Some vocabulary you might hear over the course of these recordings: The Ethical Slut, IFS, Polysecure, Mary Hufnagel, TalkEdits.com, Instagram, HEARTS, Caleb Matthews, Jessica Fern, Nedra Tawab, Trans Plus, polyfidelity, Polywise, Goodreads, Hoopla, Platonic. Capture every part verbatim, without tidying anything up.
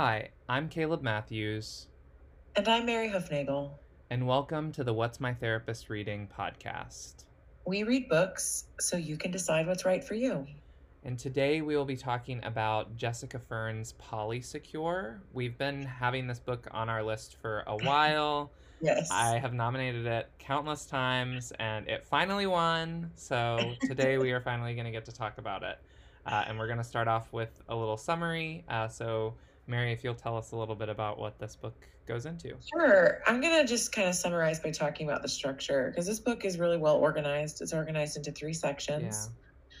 Hi, I'm Caleb Matthews. And I'm Mary Hufnagel. And welcome to the What's My Therapist Reading podcast. We read books so you can decide what's right for you. And today we will be talking about Jessica Fern's Polysecure. We've been having this book on our list for a while. Yes. I have nominated it countless times and it finally won. So today we are finally going to get to talk about it. Uh, and we're going to start off with a little summary. Uh, so Mary, if you'll tell us a little bit about what this book goes into. Sure. I'm going to just kind of summarize by talking about the structure, because this book is really well organized. It's organized into three sections. Yeah.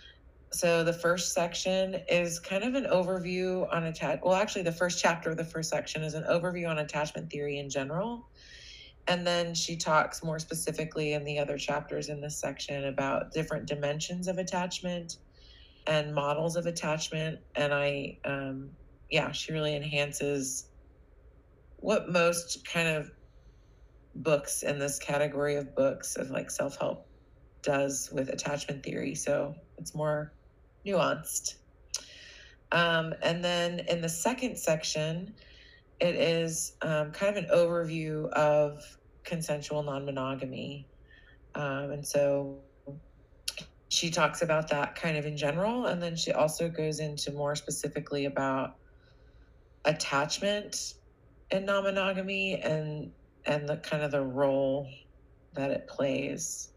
So the first section is kind of an overview on attachment. Well, actually, the first chapter of the first section is an overview on attachment theory in general. And then she talks more specifically in the other chapters in this section about different dimensions of attachment and models of attachment. And I... um, yeah, she really enhances what most kind of books in this category of books of like self-help does with attachment theory. So it's more nuanced. Um, and then in the second section, it is um, kind of an overview of consensual non-monogamy. Um, and so she talks about that kind of in general. And then she also goes into more specifically about attachment and non-monogamy and and the kind of the role that it plays.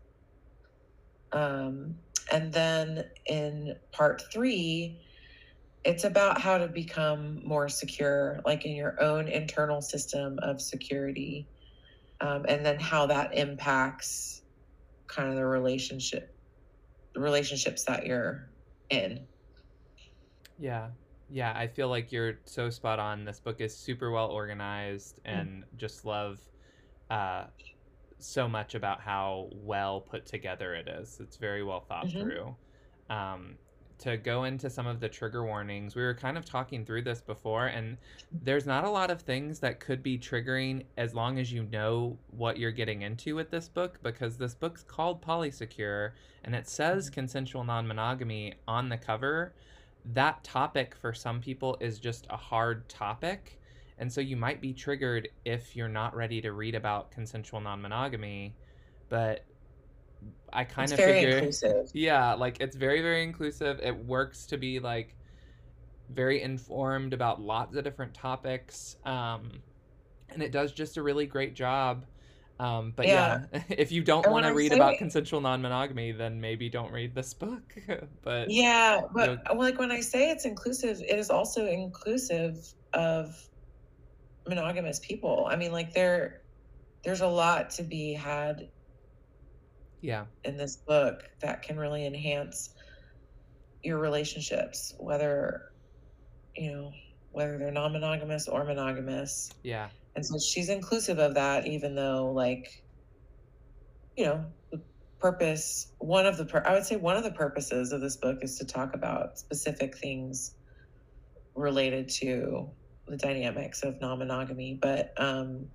Um, and then in part three, it's about how to become more secure, like in your own internal system of security, um, and then how that impacts kind of the relationship, the relationships that you're in. Yeah. Yeah, I feel like you're so spot on. This book is super well organized and just love uh, so much about how well put together it is. It's very well thought mm-hmm. through. Um, to go into some of the trigger warnings, we were kind of talking through this before, and there's not a lot of things that could be triggering as long as you know what you're getting into with this book, because this book's called Polysecure, and it says mm-hmm. consensual non-monogamy on the cover. That topic for some people is just a hard topic. And so you might be triggered if you're not ready to read about consensual non-monogamy, but I kind of figure, inclusive. yeah, like it's very, very inclusive. It works to be like very informed about lots of different topics. Um, and it does just a really great job. Um, but yeah, yeah if you don't want to read about consensual non-monogamy, then maybe don't read this book. But yeah, but you'll... like when I say it's inclusive, it is also inclusive of monogamous people. I mean, like there, there's a lot to be had. Yeah. In this book that can really enhance your relationships, whether, you know, whether they're non-monogamous or monogamous. Yeah. And so she's inclusive of that, even though, like, you know, the purpose, one of the, pur- I would say one of the purposes of this book is to talk about specific things related to the dynamics of non-monogamy. But, um,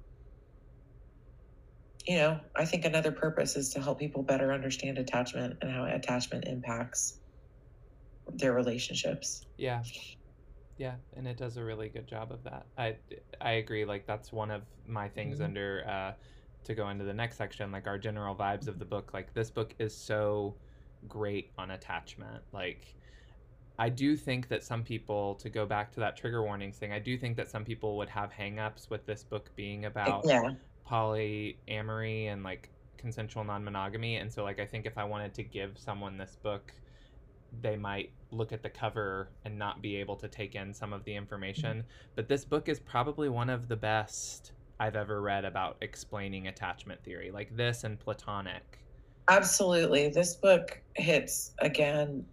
you know, I think another purpose is to help people better understand attachment and how attachment impacts their relationships. Yeah. Yeah, and it does a really good job of that. I, I agree. Like, that's one of my things mm-hmm. under, uh, to go into the next section, like our general vibes of the book. Like, this book is so great on attachment. Like, I do think that some people, to go back to that trigger warnings thing, I do think that some people would have hangups with this book being about yeah. polyamory and, like, consensual non-monogamy. And so, like, I think if I wanted to give someone this book, they might look at the cover and not be able to take in some of the information. Mm-hmm. But this book is probably one of the best I've ever read about explaining attachment theory, like this and Platonic. Absolutely. This book hits, again,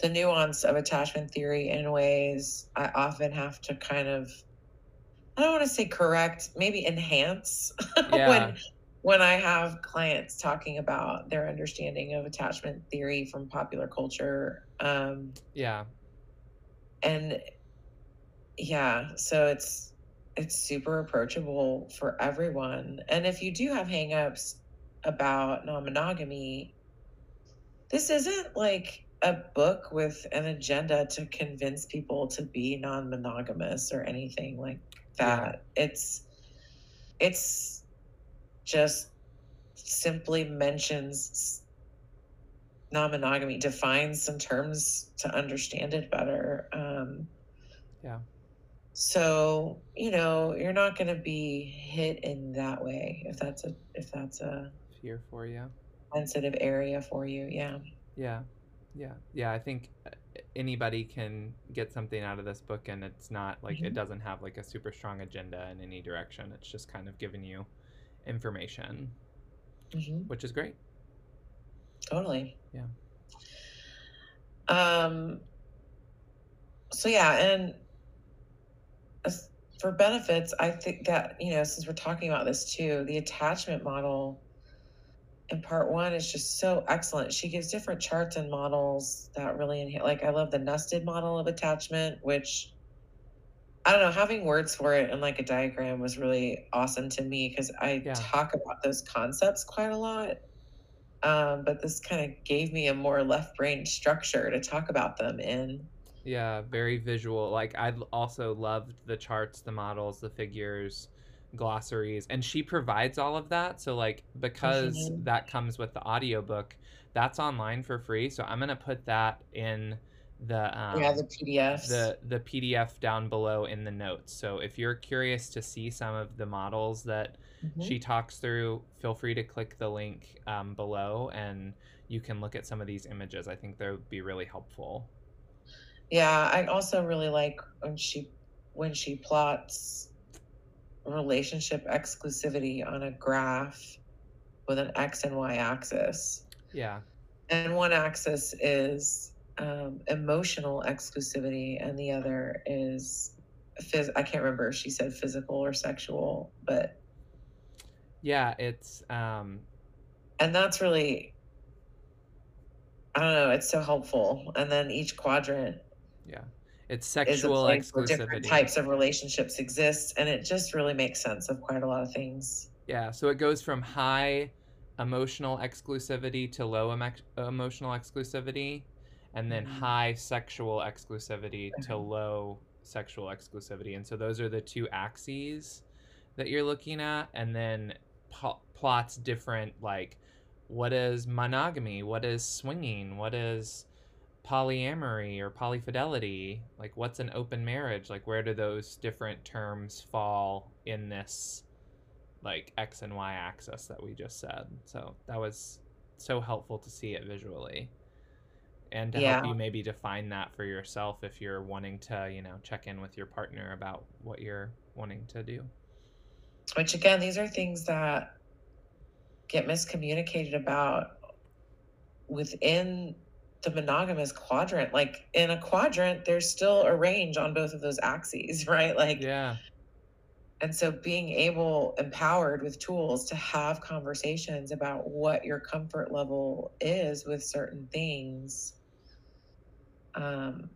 the nuance of attachment theory in ways I often have to kind of, I don't want to say correct, maybe enhance yeah. when when I have clients talking about their understanding of attachment theory from popular culture. Um, yeah. And yeah, so it's, it's super approachable for everyone. And if you do have hangups about non-monogamy, this isn't like a book with an agenda to convince people to be non-monogamous or anything like that. Yeah. It's, it's just simply mentions non-monogamy, defines some terms to understand it better. Um, yeah. So, you know, you're not going to be hit in that way if that's a, if that's a fear for you, sensitive area for you. Yeah. Yeah. Yeah. Yeah. I think anybody can get something out of this book, and it's not like, mm-hmm. it doesn't have like a super strong agenda in any direction. It's just kind of giving you information, mm-hmm. which is great. Totally. Yeah. Um, so yeah. And as for benefits, I think that, you know, since we're talking about this too, the attachment model in part one is just so excellent. She gives different charts and models that really enhance, like, I love the nested model of attachment, which I don't know, having words for it and like a diagram was really awesome to me, because I yeah. talk about those concepts quite a lot. Um, but this kind of gave me a more left brain structure to talk about them in. Yeah, very visual. Like, I also loved the charts, the models, the figures, glossaries, and she provides all of that. So like, because mm-hmm. that comes with the audiobook, that's online for free. So I'm going to put that in the, um, yeah, the P D Fs, the, the P D F down below in the notes. So if you're curious to see some of the models that mm-hmm. she talks through, feel free to click the link um, below and you can look at some of these images. I think they would be really helpful. Yeah, I also really like when she when she plots relationship exclusivity on a graph with an X and Y axis. Yeah. And one axis is um, emotional exclusivity, and the other is, phys- I can't remember if she said physical or sexual, but. Yeah, it's. Um... And that's really, I don't know, it's so helpful. And then each quadrant. Yeah. It's sexual exclusivity. Different types of relationships exist, and it just really makes sense of quite a lot of things. Yeah, so it goes from high emotional exclusivity to low em- emotional exclusivity, and then mm-hmm. high sexual exclusivity mm-hmm. to low sexual exclusivity. And so those are the two axes that you're looking at, and then po- plots different, like, what is monogamy? What is swinging? What is polyamory or polyfidelity? Like, what's an open marriage? Like, where do those different terms fall in this like X and Y axis that we just said? So that was so helpful to see it visually, and to yeah. help you maybe define that for yourself if you're wanting to, you know, check in with your partner about what you're wanting to do. Which again, these are things that get miscommunicated about within the monogamous quadrant. Like, in a quadrant, there's still a range on both of those axes, right? Like, yeah. And so being able, empowered with tools to have conversations about what your comfort level is with certain things, um,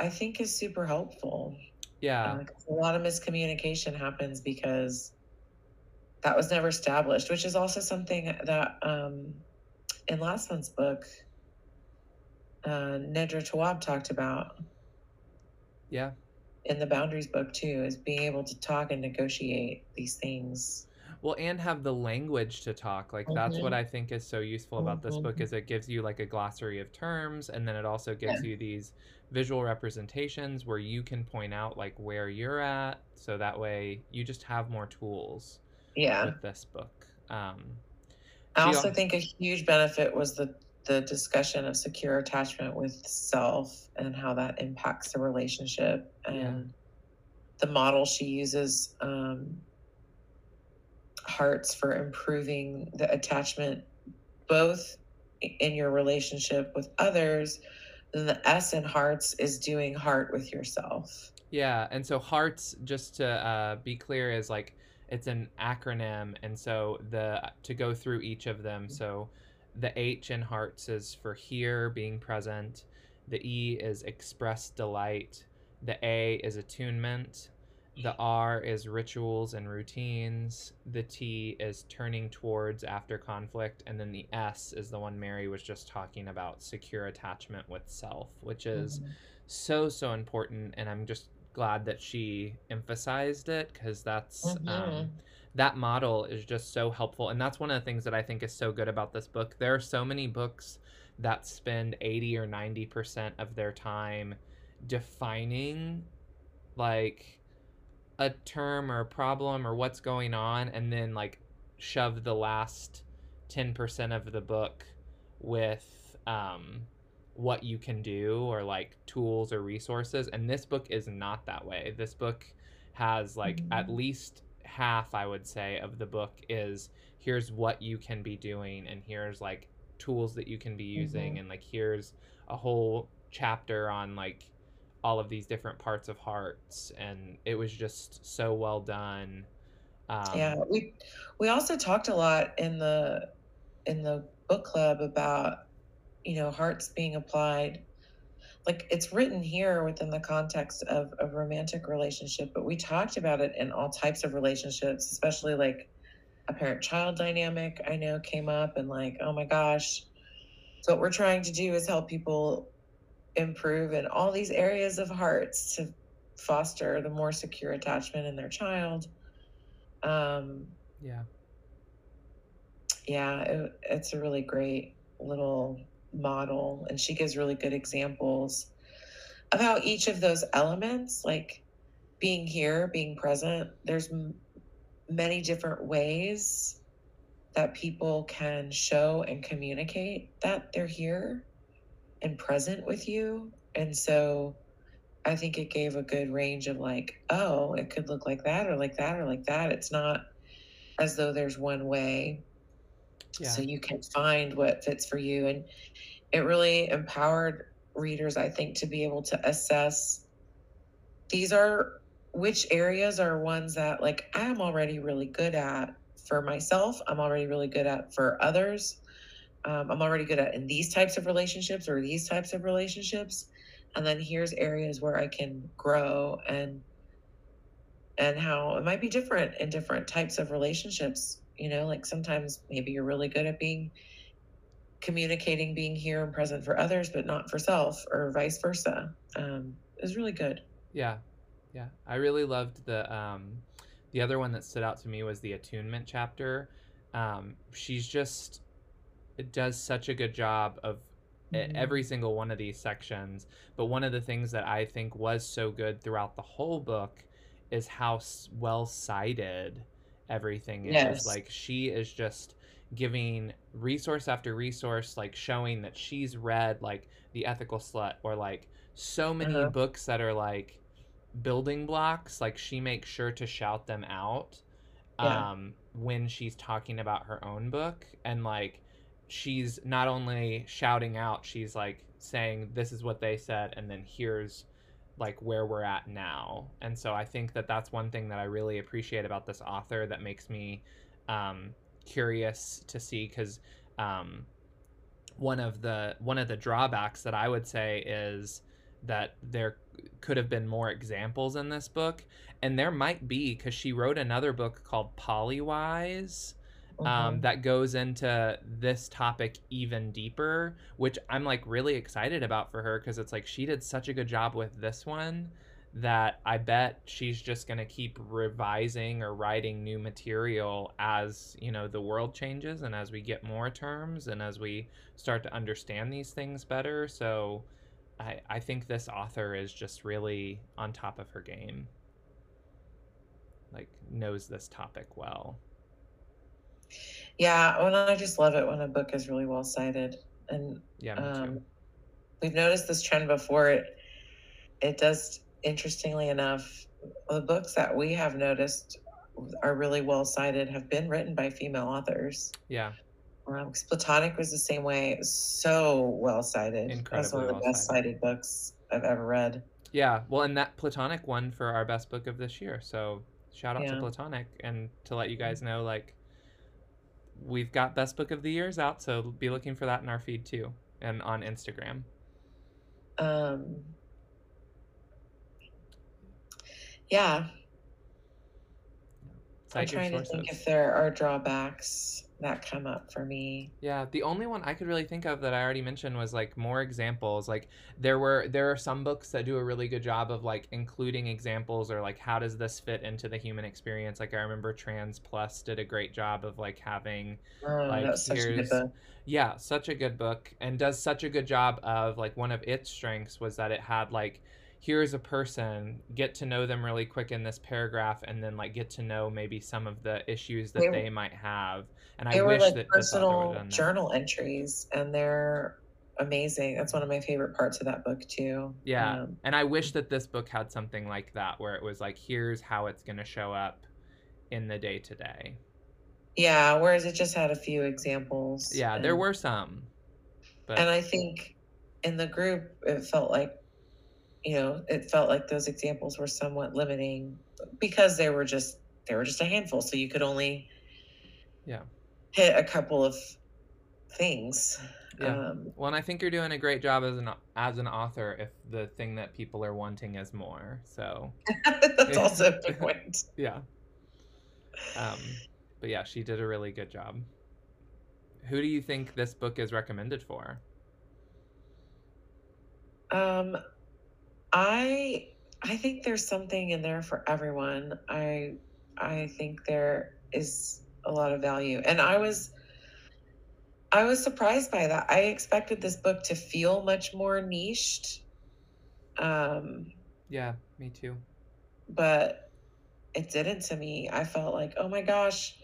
I think is super helpful. Yeah. Um, a lot of miscommunication happens because that was never established, which is also something that um, in last month's book, Uh, Nedra Tawab talked about, yeah, in the boundaries book too, is being able to talk and negotiate these things well, and have the language to talk, like, mm-hmm. that's what I think is so useful about mm-hmm. this book, is it gives you like a glossary of terms, and then it also gives yeah. you these visual representations where you can point out like where you're at, so that way you just have more tools yeah with this book. um I also al- think a huge benefit was the the discussion of secure attachment with self and how that impacts the relationship, and yeah. the model she uses, um, hearts, for improving the attachment, both in your relationship with others. Then the S in hearts is doing heart with yourself. Yeah. And so hearts, just to uh, be clear, is like, it's an acronym. And so the, to go through each of them. So the H in hearts is for here, being present. The E is express delight. The A is attunement. The R is rituals and routines. The T is turning towards after conflict. And then the S is the one Mary was just talking about, secure attachment with self, which is mm-hmm. so, so important. And I'm just glad that she emphasized it, because that's mm-hmm. um, that model is just so helpful. And that's one of the things that I think is so good about this book. There are so many books that spend eighty or ninety percent of their time defining like a term or a problem or what's going on, and then like shove the last ten percent of the book with um, what you can do or like tools or resources. And this book is not that way. This book has like mm-hmm. at least half, I would say, of the book is here's what you can be doing, and here's like tools that you can be using, mm-hmm. and like here's a whole chapter on like all of these different parts of hearts. And it was just so well done. Um, yeah, we we also talked a lot in the in the book club about, you know, hearts being applied. Like, it's written here within the context of a romantic relationship, but we talked about it in all types of relationships, especially like a parent-child dynamic, I know, came up, and like, oh my gosh. So what we're trying to do is help people improve in all these areas of hearts to foster the more secure attachment in their child. Um, yeah. Yeah, it, it's a really great little model, and she gives really good examples of how each of those elements, like being here, being present, there's m- many different ways that people can show and communicate that they're here and present with you. And so I think it gave a good range of like, oh, it could look like that or like that or like that. It's not as though there's one way. Yeah. So you can find what fits for you. And it really empowered readers, I think, to be able to assess these are which areas are ones that like I'm already really good at for myself. I'm already really good at for others. Um, I'm already good at in these types of relationships or these types of relationships. And then here's areas where I can grow, and and how it might be different in different types of relationships. You know, like sometimes maybe you're really good at being communicating, being here and present for others, but not for self, or vice versa. Um, it was really good. Yeah. Yeah. I really loved the, um, the other one that stood out to me was the attunement chapter. Um, she's just, it does such a good job of mm-hmm. every single one of these sections. But one of the things that I think was so good throughout the whole book is how well cited everything is. Yes. Like, she is just giving resource after resource, like showing that she's read like The Ethical Slut or like so many uh-huh. books that are like building blocks. Like, she makes sure to shout them out yeah. um when she's talking about her own book. And like, she's not only shouting out, she's like saying this is what they said, and then here's like where we're at now. And so I think that that's one thing that I really appreciate about this author that makes me um, curious to see, because um, one of the one of the drawbacks that I would say is that there could have been more examples in this book, and there might be, because she wrote another book called Polywise mm-hmm. um, that goes into this topic even deeper, which I'm like really excited about for her, because it's like she did such a good job with this one that I bet she's just going to keep revising or writing new material as, you know, the world changes and as we get more terms and as we start to understand these things better. So I, I think this author is just really on top of her game, like knows this topic well. Yeah, well, I just love it when a book is really well cited. And yeah, um, we've noticed this trend before. It it does, interestingly enough, the books that we have noticed are really well cited have been written by female authors. Yeah. Um, Platonic was the same way. It was so well cited. Incredibly. That's one of the well best cited. cited books I've ever read. Yeah, well, and that Platonic won for our best book of this year. So shout out yeah. to Platonic, and to let you guys know, like, we've got best book of the years out, so be looking for that in our feed too, and on Instagram. Um. Yeah, I'm trying to think if there are drawbacks that come up for me. Yeah, the only one I could really think of that I already mentioned was like more examples. Like there were there are some books that do a really good job of like including examples or like how does this fit into the human experience. Like I remember Trans Plus did a great job of like having oh, like that's such a good book. Yeah, such a good book, and does such a good job of like one of its strengths was that it had like, here's a person, get to know them really quick in this paragraph, and then like get to know maybe some of the issues that they, they might have. And I wish like that personal done journal that. entries, and they're amazing. That's one of my favorite parts of that book too. Yeah, um, and I wish that this book had something like that, where it was like, here's how it's going to show up in the day to day. Yeah, whereas it just had a few examples. Yeah, and there were some. But... And I think in the group, it felt like, you know, it felt like those examples were somewhat limiting because they were just, they were just a handful. So you could only yeah, hit a couple of things. Yeah. Um, well, and I think you're doing a great job as an, as an author if the thing that people are wanting is more. So that's also a big point. Yeah. Um, but yeah, she did a really good job. Who do you think this book is recommended for? Um, I I think there's something in there for everyone. I I think there is a lot of value. And I was I was surprised by that. I expected this book to feel much more niched. Um, yeah, me too. But it didn't to me. I felt like, oh my gosh,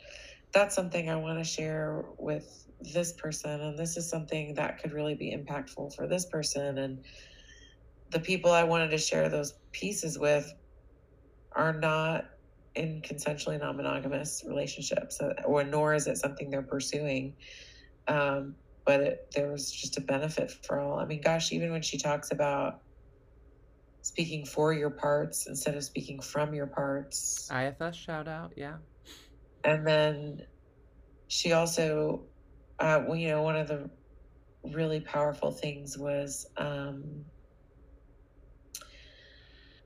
that's something I want to share with this person, and this is something that could really be impactful for this person, and the people I wanted to share those pieces with are not in consensually non-monogamous relationships, or nor is it something they're pursuing. Um, but it, there was just a benefit for all. I mean, gosh, even when she talks about speaking for your parts instead of speaking from your parts. I F S shout out, yeah. And then she also, uh, well, you know, one of the really powerful things was, um,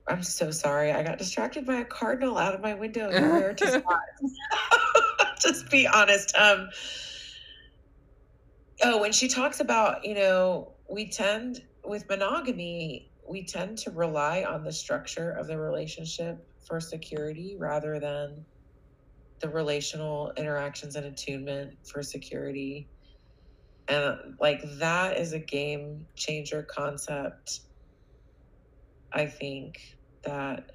I'm so sorry. I got distracted by a cardinal out of my window. Where to spot? Just be honest. Um, oh, when she talks about, you know, we tend with monogamy, we tend to rely on the structure of the relationship for security rather than the relational interactions and attunement for security. And like that is a game changer concept. I think that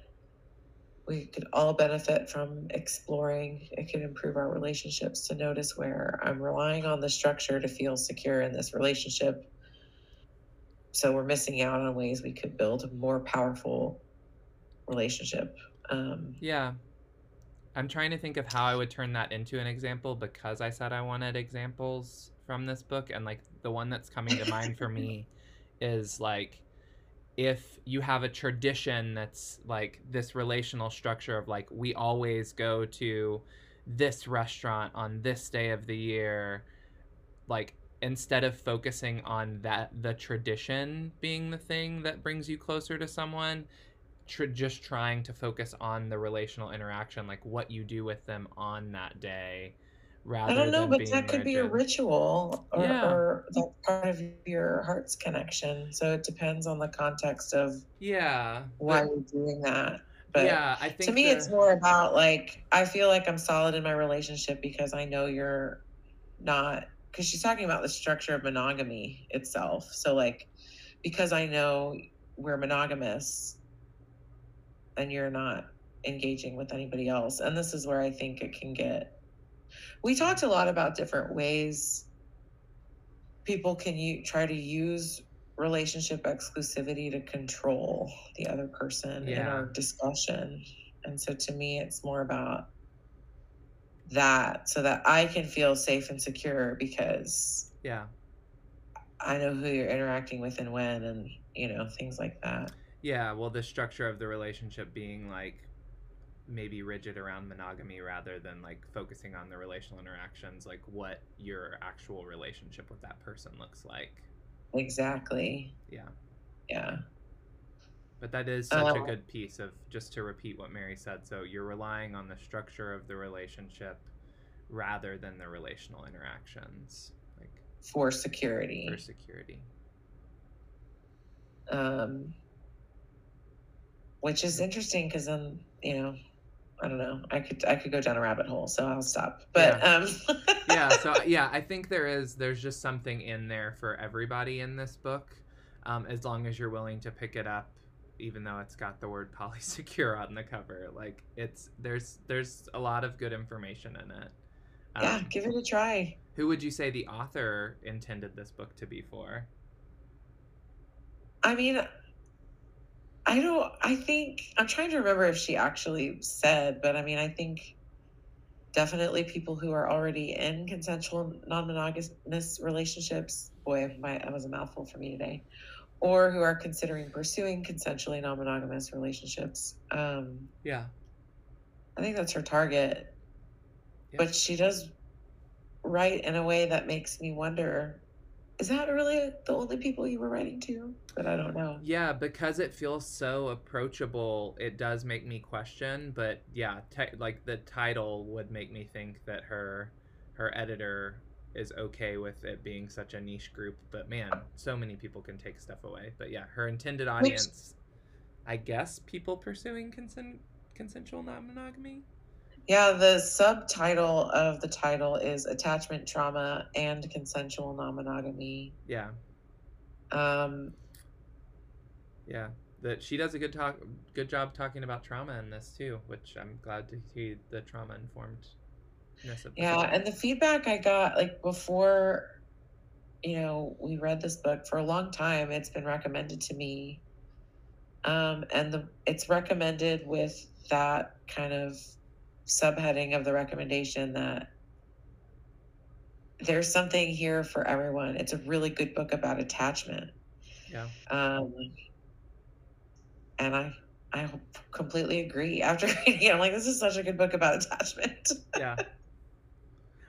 we could all benefit from exploring. It could improve our relationships to notice where I'm relying on the structure to feel secure in this relationship. So we're missing out on ways we could build a more powerful relationship. Um, yeah. I'm trying to think of how I would turn that into an example, because I said I wanted examples from this book. And like the one that's coming to mind for me is like, if you have a tradition that's like this relational structure of like, we always go to this restaurant on this day of the year, like instead of focusing on that, the tradition being the thing that brings you closer to someone, tr- just trying to focus on the relational interaction, like what you do with them on that day. Rather I don't know, but that could rigid. be a ritual or, yeah. or that's part of your heart's connection. So it depends on the context of yeah why but, you're doing that. But yeah, I think to me, the... it's more about like, I feel like I'm solid in my relationship because I know you're not, because she's talking about the structure of monogamy itself. So like, because I know we're monogamous and you're not engaging with anybody else. And this is where I think it can get, we talked a lot about different ways people can u- try to use relationship exclusivity to control the other person yeah. in our discussion. And so to me, it's more about that so that I can feel safe and secure because yeah, I know who you're interacting with and when, and, you know, things like that. Yeah. Well, the structure of the relationship being like, maybe rigid around monogamy rather than like focusing on the relational interactions, like what your actual relationship with that person looks like. Exactly. Yeah. Yeah. But that is such uh, a good piece of, just to repeat what Mary said, so you're relying on the structure of the relationship rather than the relational interactions. Like for security. For security. Um, which is interesting because then, you know, I don't know, I could I could go down a rabbit hole, so I'll stop. But yeah. um Yeah, so yeah, I think there is there's just something in there for everybody in this book, um, as long as you're willing to pick it up, even though it's got the word Polysecure on the cover. Like it's there's there's a lot of good information in it. Um, yeah, give it a try. Who would you say the author intended this book to be for? I mean, I don't, I think, I'm trying to remember if she actually said, but I mean, I think definitely people who are already in consensual non-monogamous relationships, boy, my, that was a mouthful for me today, or who are considering pursuing consensually non-monogamous relationships. Um, yeah. I think that's her target, yeah. But she does write in a way that makes me wonder, is that really the only people you were writing to? But I don't know. Yeah, because it feels so approachable, it does make me question. But yeah, t- like the title would make me think that her her editor is okay with it being such a niche group. But man, so many people can take stuff away. But yeah, her intended audience, which, I guess, people pursuing consent, consensual non-monogamy? Yeah, the subtitle of the title is Attachment Trauma and Consensual Non-Monogamy. Yeah. Um, yeah, that she does a good talk, good job talking about trauma in this too, which I'm glad to see the trauma-informedness of. Yeah, and the feedback I got, like before, you know, we read this book for a long time. It's been recommended to me, um, and the it's recommended with that kind of subheading of the recommendation that there's something here for everyone. It's a really good book about attachment. Yeah. Um, and I, I completely agree. After reading it, I'm like, this is such a good book about attachment. Yeah.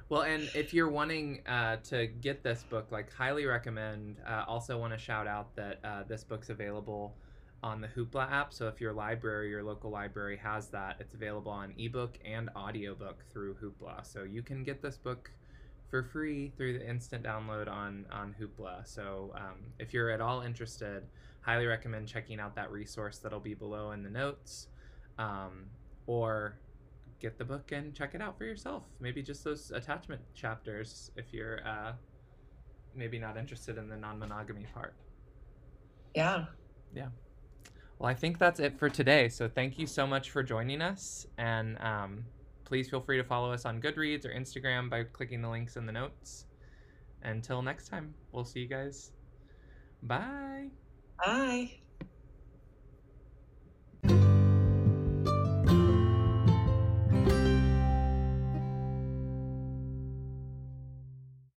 Well, and if you're wanting uh, to get this book, like highly recommend. Uh, also want to shout out that uh, this book's available on the Hoopla app. So if your library, your local library has that, it's available on ebook and audiobook through Hoopla. So you can get this book for free through the instant download on, on Hoopla. So um, if you're at all interested, highly recommend checking out that resource that'll be below in the notes, um, or get the book and check it out for yourself. Maybe just those attachment chapters if you're uh, maybe not interested in the non-monogamy part. Yeah. Yeah. Well, I think that's it for today. So thank you so much for joining us. And um, please feel free to follow us on Goodreads or Instagram by clicking the links in the notes. Until next time, we'll see you guys. Bye. Bye.